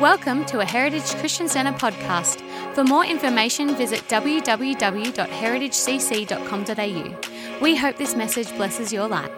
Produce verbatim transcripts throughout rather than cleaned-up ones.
Welcome to a Heritage Christian Centre podcast. For more information, visit w w w dot heritage c c dot com dot a u. We hope this message blesses your life.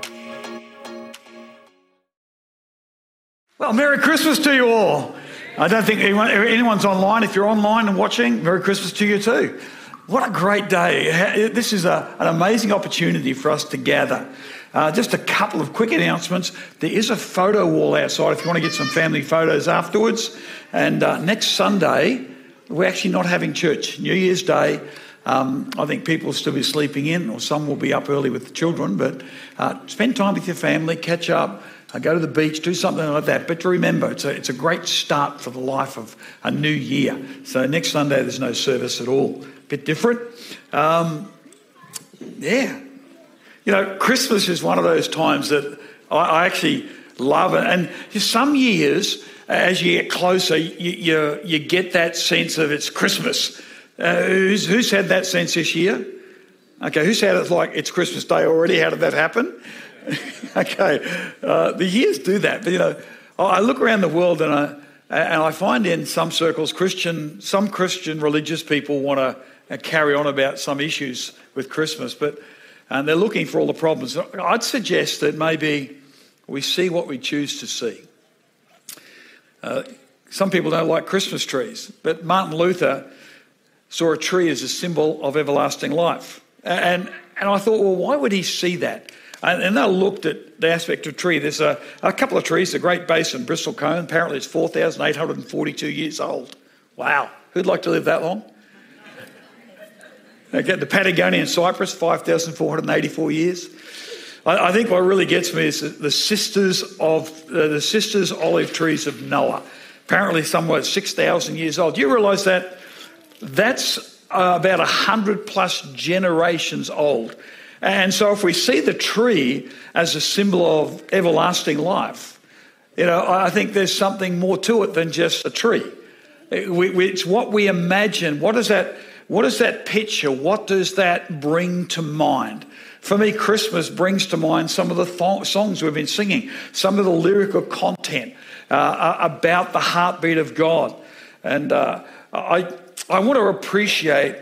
Well, Merry Christmas to you all. I don't think anyone, anyone's online. If you're online and watching, Merry Christmas to you too. What a great day. This is a, an amazing opportunity for us to gather. Uh, just a couple of quick announcements. There is a photo wall outside if you want to get some family photos afterwards. And uh, next Sunday, we're actually not having church. New Year's Day, um, I think people will still be sleeping in, or some will be up early with the children. But uh, spend time with your family, catch up, uh, go to the beach, do something like that. But remember, it's a, it's a great start for the life of a new year. So next Sunday, there's no service at all. Bit different. Um, yeah. You know, Christmas is one of those times that I, I actually love it. And some years, as you get closer, you you, you get that sense of it's Christmas. Uh, who's, who's had that sense this year? Okay, who's had it like it's Christmas Day already? How did that happen? okay, uh, the years do that. But, you know, I look around the world and I, and I find in some circles, Christian, some Christian religious people want to carry on about some issues with Christmas, but and they're looking for all the problems. I'd suggest that maybe we see what we choose to see. Uh, some people don't like Christmas trees, but Martin Luther saw a tree as a symbol of everlasting life. And and I thought, well, why would he see that? And, and they looked at the aspect of tree. There's a, a couple of trees, the Great Basin, Bristlecone. Apparently it's four thousand eight hundred forty-two years old. Wow, who'd like to live that long? Okay, the Patagonian cypress, five thousand four hundred eighty-four years. I, I think what really gets me is the, the sisters of uh, the sisters olive trees of Noah. Apparently, somewhere six thousand years old. Do you realise that? That's uh, about one hundred plus generations old. And so, if we see the tree as a symbol of everlasting life, you know, I think there's something more to it than just a tree. It, we, we, it's what we imagine. What is that? What does that picture, what does that bring to mind? For me, Christmas brings to mind some of the th- songs we've been singing, some of the lyrical content uh, about the heartbeat of God. And uh, I I want to appreciate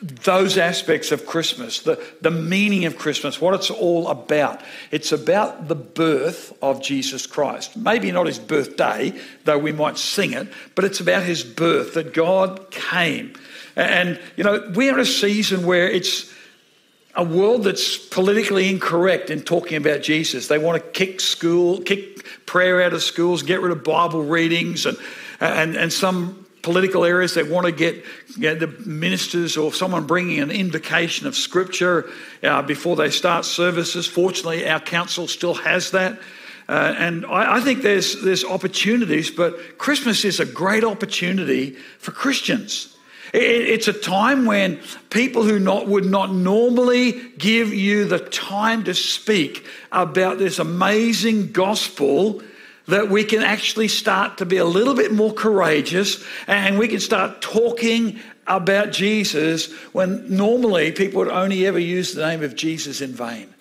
those aspects of Christmas, the, the meaning of Christmas, what it's all about. It's about the birth of Jesus Christ. Maybe not his birthday, though we might sing it, but it's about his birth, that God came. And, you know, we're in a season where it's a world that's politically incorrect in talking about Jesus. They want to kick school, kick prayer out of schools, get rid of Bible readings, and and, and some political areas they want to get, get the ministers or someone bringing an invocation of Scripture uh, before they start services. Fortunately, our council still has that. Uh, and I, I think there's there's opportunities, but Christmas is a great opportunity for Christians. It's a time when people who not, would not normally give you the time to speak about this amazing gospel, that we can actually start to be a little bit more courageous, and we can start talking about Jesus when normally people would only ever use the name of Jesus in vain.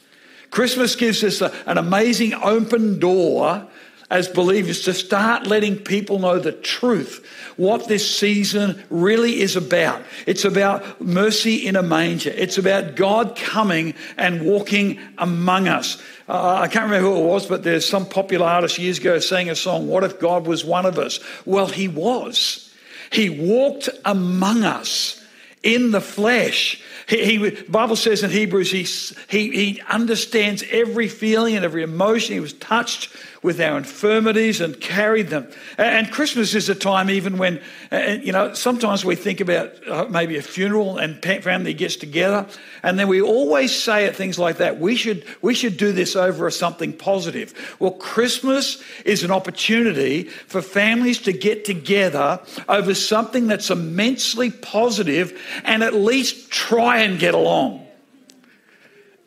Christmas gives us a, an amazing open door as believers to start letting people know the truth, what this season really is about. It's about mercy in a manger. It's about God coming and walking among us. Uh, I can't remember who it was, but there's some popular artist years ago sang a song, "What if God was one of us?" Well, he was. He walked among us in the flesh. He, he, the Bible says in Hebrews, he, he, he understands every feeling and every emotion. He was touched with our infirmities and carried them. And, and Christmas is a time even when, uh, you know, sometimes we think about uh, maybe a funeral and family gets together, and then we always say at things like that, we should, we should do this over something positive. Well, Christmas is an opportunity for families to get together over something that's immensely positive and at least try and get along.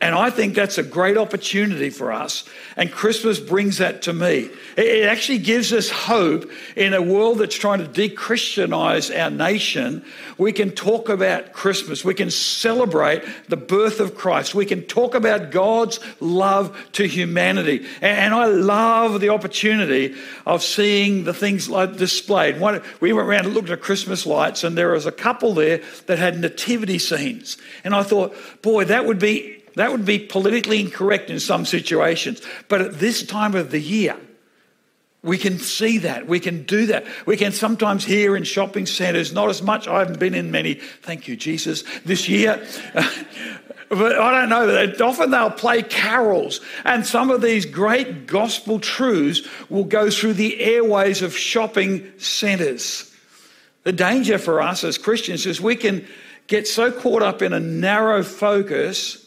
And I think that's a great opportunity for us. And Christmas brings that to me. It actually gives us hope in a world that's trying to de-Christianize our nation. We can talk about Christmas. We can celebrate the birth of Christ. We can talk about God's love to humanity. And I love the opportunity of seeing the things like displayed. One, we went around and looked at Christmas lights, and there was a couple there that had nativity scenes. And I thought, boy, that would be... That would be politically incorrect in some situations. But at this time of the year, we can see that. We can do that. We can sometimes hear in shopping centres, not as much. I haven't been in many, thank you, Jesus, this year. But I don't know. Often they'll play carols. And some of these great gospel truths will go through the airways of shopping centres. The danger for us as Christians is we can get so caught up in a narrow focus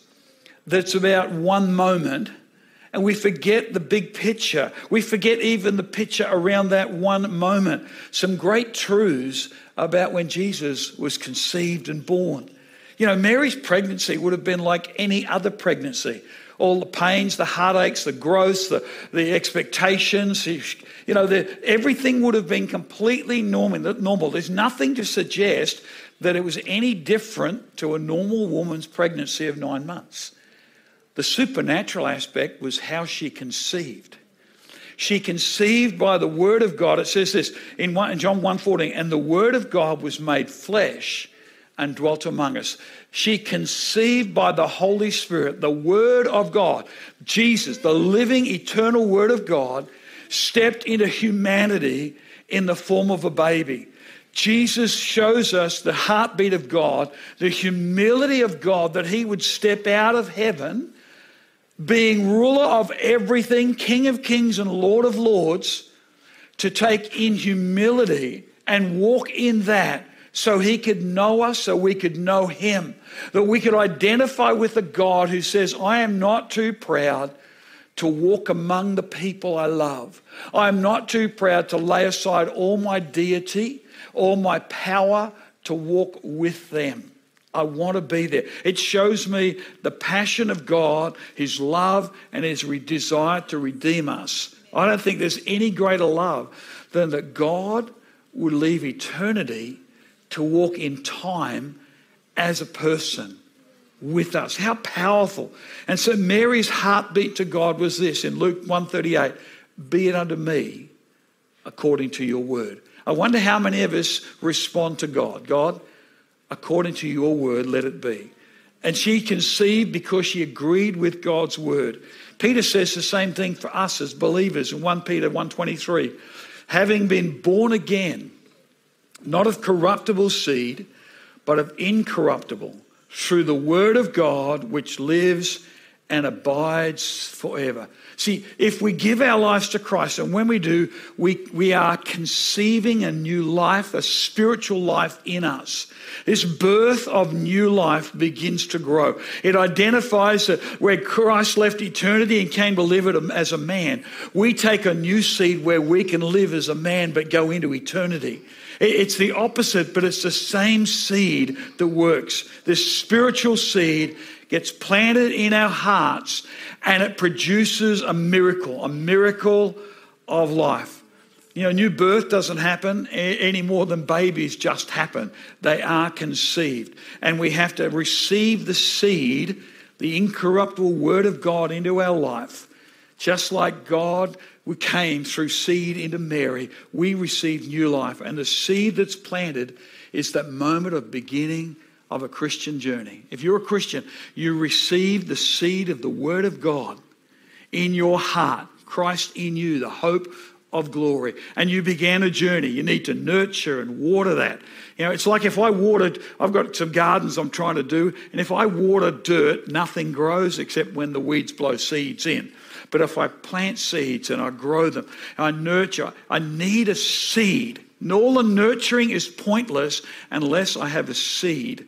that's about one moment, and we forget the big picture. We forget even the picture around that one moment. Some great truths about when Jesus was conceived and born. You know, Mary's pregnancy would have been like any other pregnancy. All the pains, the heartaches, the growths, the, the expectations, you know, the, everything would have been completely normal, normal. There's nothing to suggest that it was any different to a normal woman's pregnancy of nine months. The supernatural aspect was how she conceived. She conceived by the word of God. It says this in John one fourteen, and the word of God was made flesh and dwelt among us. She conceived by the Holy Spirit, the word of God. Jesus, the living, eternal word of God, stepped into humanity in the form of a baby. Jesus shows us the heartbeat of God, the humility of God, that he would step out of heaven being ruler of everything, King of kings and Lord of lords, to take in humility and walk in that so he could know us, so we could know him, that we could identify with a God who says, I am not too proud to walk among the people I love. I am not too proud to lay aside all my deity, all my power, to walk with them. I want to be there. It shows me the passion of God, his love, and his desire to redeem us. I don't think there's any greater love than that God would leave eternity to walk in time as a person with us. How powerful. And so Mary's heartbeat to God was this in Luke one thirty-eight, be it unto me according to your word. I wonder how many of us respond to God. God, according to your word, let it be. And she conceived because she agreed with God's word. Peter says the same thing for us as believers in First Peter one twenty-three. Having been born again, not of corruptible seed, but of incorruptible, through the word of God which lives and abides forever. See, if we give our lives to Christ, and when we do, we, we are conceiving a new life, a spiritual life in us. This birth of new life begins to grow. It identifies that where Christ left eternity and came to live it as a man, we take a new seed where we can live as a man but go into eternity. It's the opposite, but it's the same seed that works. This spiritual seed gets planted in our hearts, and it produces a miracle, a miracle of life. You know, new birth doesn't happen any more than babies just happen. They are conceived. And we have to receive the seed, the incorruptible word of God, into our life. Just like God came through seed into Mary, we receive new life. And the seed that's planted is that moment of beginning of a Christian journey. If you're a Christian, you receive the seed of the word of God in your heart, Christ in you, the hope of glory, and you began a journey. You need to nurture and water that. You know, it's like if I watered, I've got some gardens I'm trying to do, and if I water dirt, nothing grows except when the weeds blow seeds in. But if I plant seeds and I grow them, and I nurture, I need a seed. And all the nurturing is pointless unless I have a seed.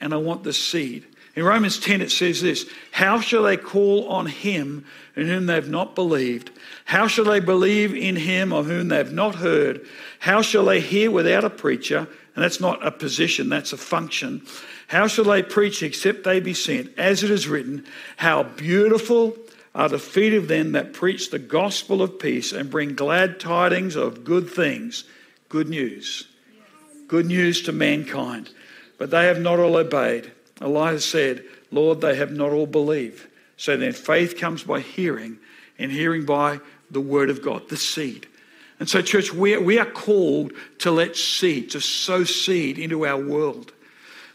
And I want the seed. In Romans ten it says this: how shall they call on him in whom they've not believed? How shall they believe in him of whom they've not heard? How shall they hear without a preacher? And that's not a position, that's a function. How shall they preach except they be sent? As it is written, how beautiful are the feet of them that preach the gospel of peace and bring glad tidings of good things. Good news. Good news to mankind. But they have not all obeyed. Elijah said, Lord, they have not all believed. So then faith comes by hearing, and hearing by the word of God, the seed. And so, church, we we are called to let seed, to sow seed into our world.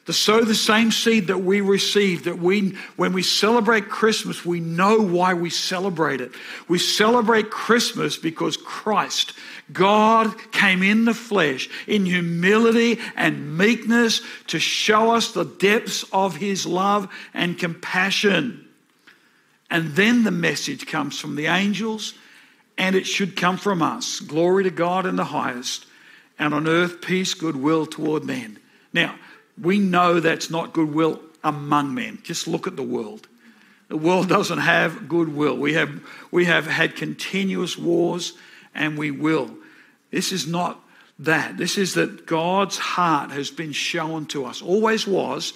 To sow the same seed that we receive, that we, when we celebrate Christmas, we know why we celebrate it. We celebrate Christmas because Christ, God, came in the flesh, in humility and meekness, to show us the depths of his love and compassion. And then the message comes from the angels, and it should come from us. Glory to God in the highest, and on earth peace, goodwill toward men. Now, we know that's not goodwill among men. Just look at the world. The world doesn't have goodwill. We have we have had continuous wars, and we will. This is not that. This is that God's heart has been shown to us. Always was,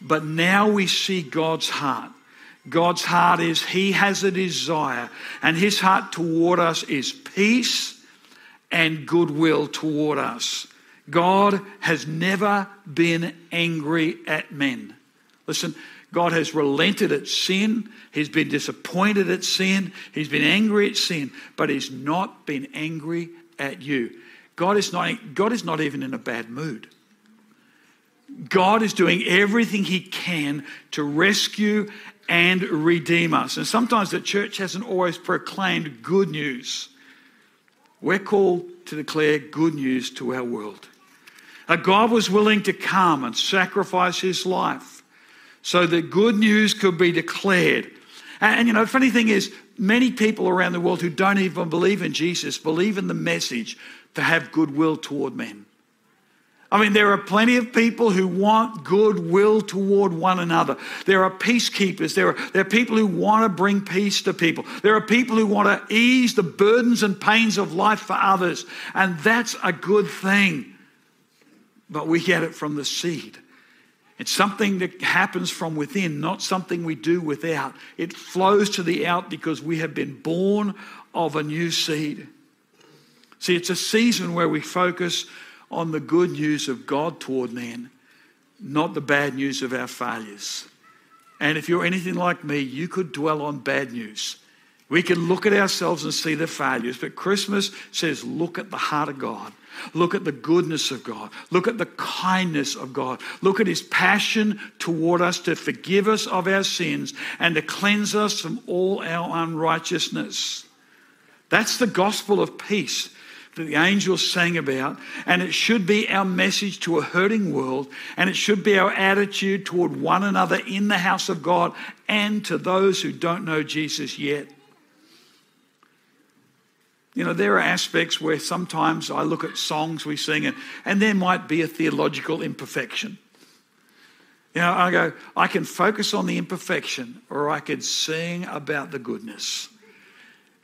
but now we see God's heart. God's heart is he has a desire, and his heart toward us is peace and goodwill toward us. God has never been angry at men. Listen, God has relented at sin. He's been disappointed at sin. He's been angry at sin, but he's not been angry at you. God is not, God is not even in a bad mood. God is doing everything he can to rescue and redeem us. And sometimes the church hasn't always proclaimed good news. We're called to declare good news to our world. God was willing to come and sacrifice his life so that good news could be declared. And, and you know, the funny thing is, many people around the world who don't even believe in Jesus believe in the message to have goodwill toward men. I mean, there are plenty of people who want goodwill toward one another. There are peacekeepers. There are, there are people who want to bring peace to people. There are people who want to ease the burdens and pains of life for others. And that's a good thing. But we get it from the seed. It's something that happens from within, not something we do without. It flows to the out because we have been born of a new seed. See, it's a season where we focus on the good news of God toward men, not the bad news of our failures. And if you're anything like me, you could dwell on bad news. We can look at ourselves and see the failures, but Christmas says, look at the heart of God. Look at the goodness of God. Look at the kindness of God. Look at his passion toward us to forgive us of our sins and to cleanse us from all our unrighteousness. That's the gospel of peace that the angels sang about, and it should be our message to a hurting world, and it should be our attitude toward one another in the house of God and to those who don't know Jesus yet. You know, there are aspects where sometimes I look at songs we sing, and, and there might be a theological imperfection. You know, I go, I can focus on the imperfection, or I could sing about the goodness.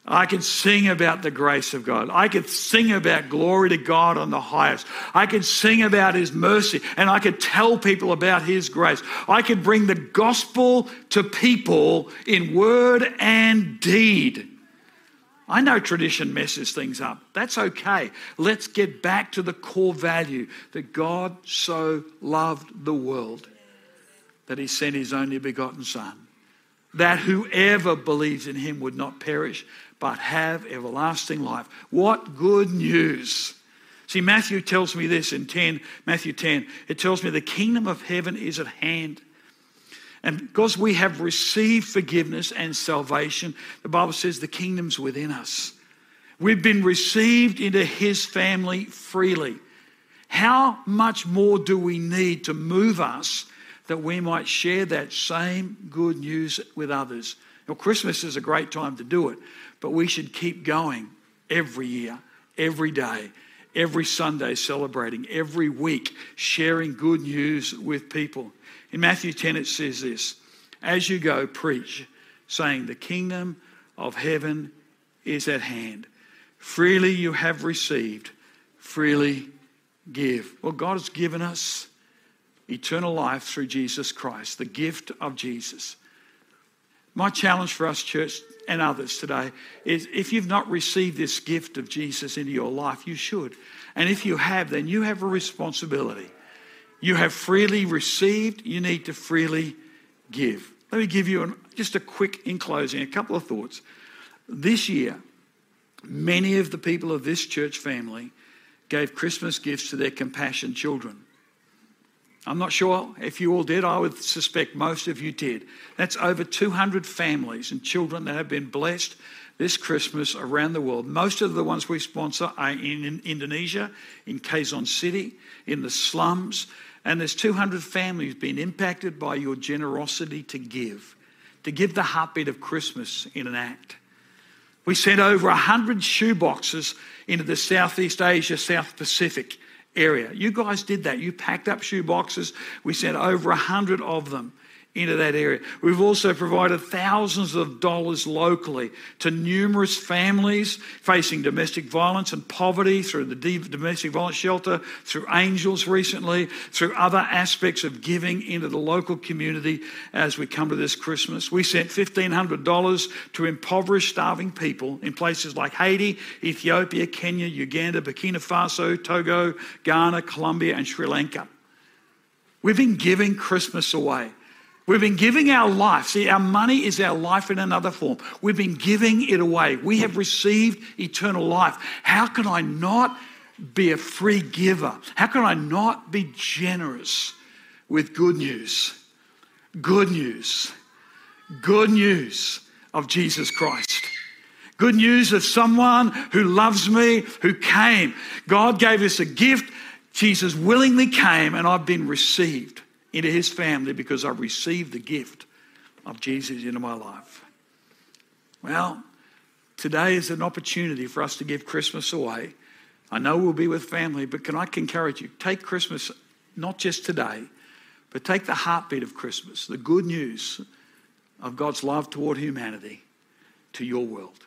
I could sing about the grace of God. I could sing about glory to God on the highest. I could sing about his mercy, and I could tell people about his grace. I could bring the gospel to people in word and deed. I know tradition messes things up. That's okay. Let's get back to the core value that God so loved the world that he sent his only begotten Son, that whoever believes in him would not perish, but have everlasting life. What good news. See, Matthew tells me this in ten, Matthew ten. It tells me the kingdom of heaven is at hand. And because we have received forgiveness and salvation, the Bible says the kingdom's within us. We've been received into his family freely. How much more do we need to move us that we might share that same good news with others? Now, Christmas is a great time to do it, but we should keep going every year, every day, every Sunday celebrating, every week sharing good news with people. In Matthew ten, it says this: as you go, preach, saying the kingdom of heaven is at hand. Freely you have received, freely give. Well, God has given us eternal life through Jesus Christ, the gift of Jesus. My challenge for us, church, and others today is, if you've not received this gift of Jesus into your life, you should. And if you have, then you have a responsibility. You have freely received, you need to freely give. Let me give you an, just a quick, in closing, a couple of thoughts. This year, many of the people of this church family gave Christmas gifts to their Compassion children. I'm not sure if you all did. I would suspect most of you did. That's over two hundred families and children that have been blessed this Christmas around the world. Most of the ones we sponsor are in Indonesia, in Quezon City, in the slums. And there's two hundred families being impacted by your generosity to give, to give the heartbeat of Christmas in an act. We sent over one hundred shoe boxes into the Southeast Asia, South Pacific area. You guys did that. You packed up shoe boxes. We sent over one hundred of them into that area. We've also provided thousands of dollars locally to numerous families facing domestic violence and poverty through the domestic violence shelter, through Angels recently, through other aspects of giving into the local community as we come to this Christmas. We sent fifteen hundred dollars to impoverished, starving people in places like Haiti, Ethiopia, Kenya, Uganda, Burkina Faso, Togo, Ghana, Colombia, and Sri Lanka. We've been giving Christmas away. We've been giving our life. See, our money is our life in another form. We've been giving it away. We have received eternal life. How can I not be a free giver? How can I not be generous with good news? Good news. Good news of Jesus Christ. Good news of someone who loves me, who came. God gave us a gift. Jesus willingly came, and I've been received into his family because I received the gift of Jesus into my life. Well, today is an opportunity for us to give Christmas away. I know we'll be with family, but can I encourage you, take Christmas not just today, but take the heartbeat of Christmas, the good news of God's love toward humanity, to your world.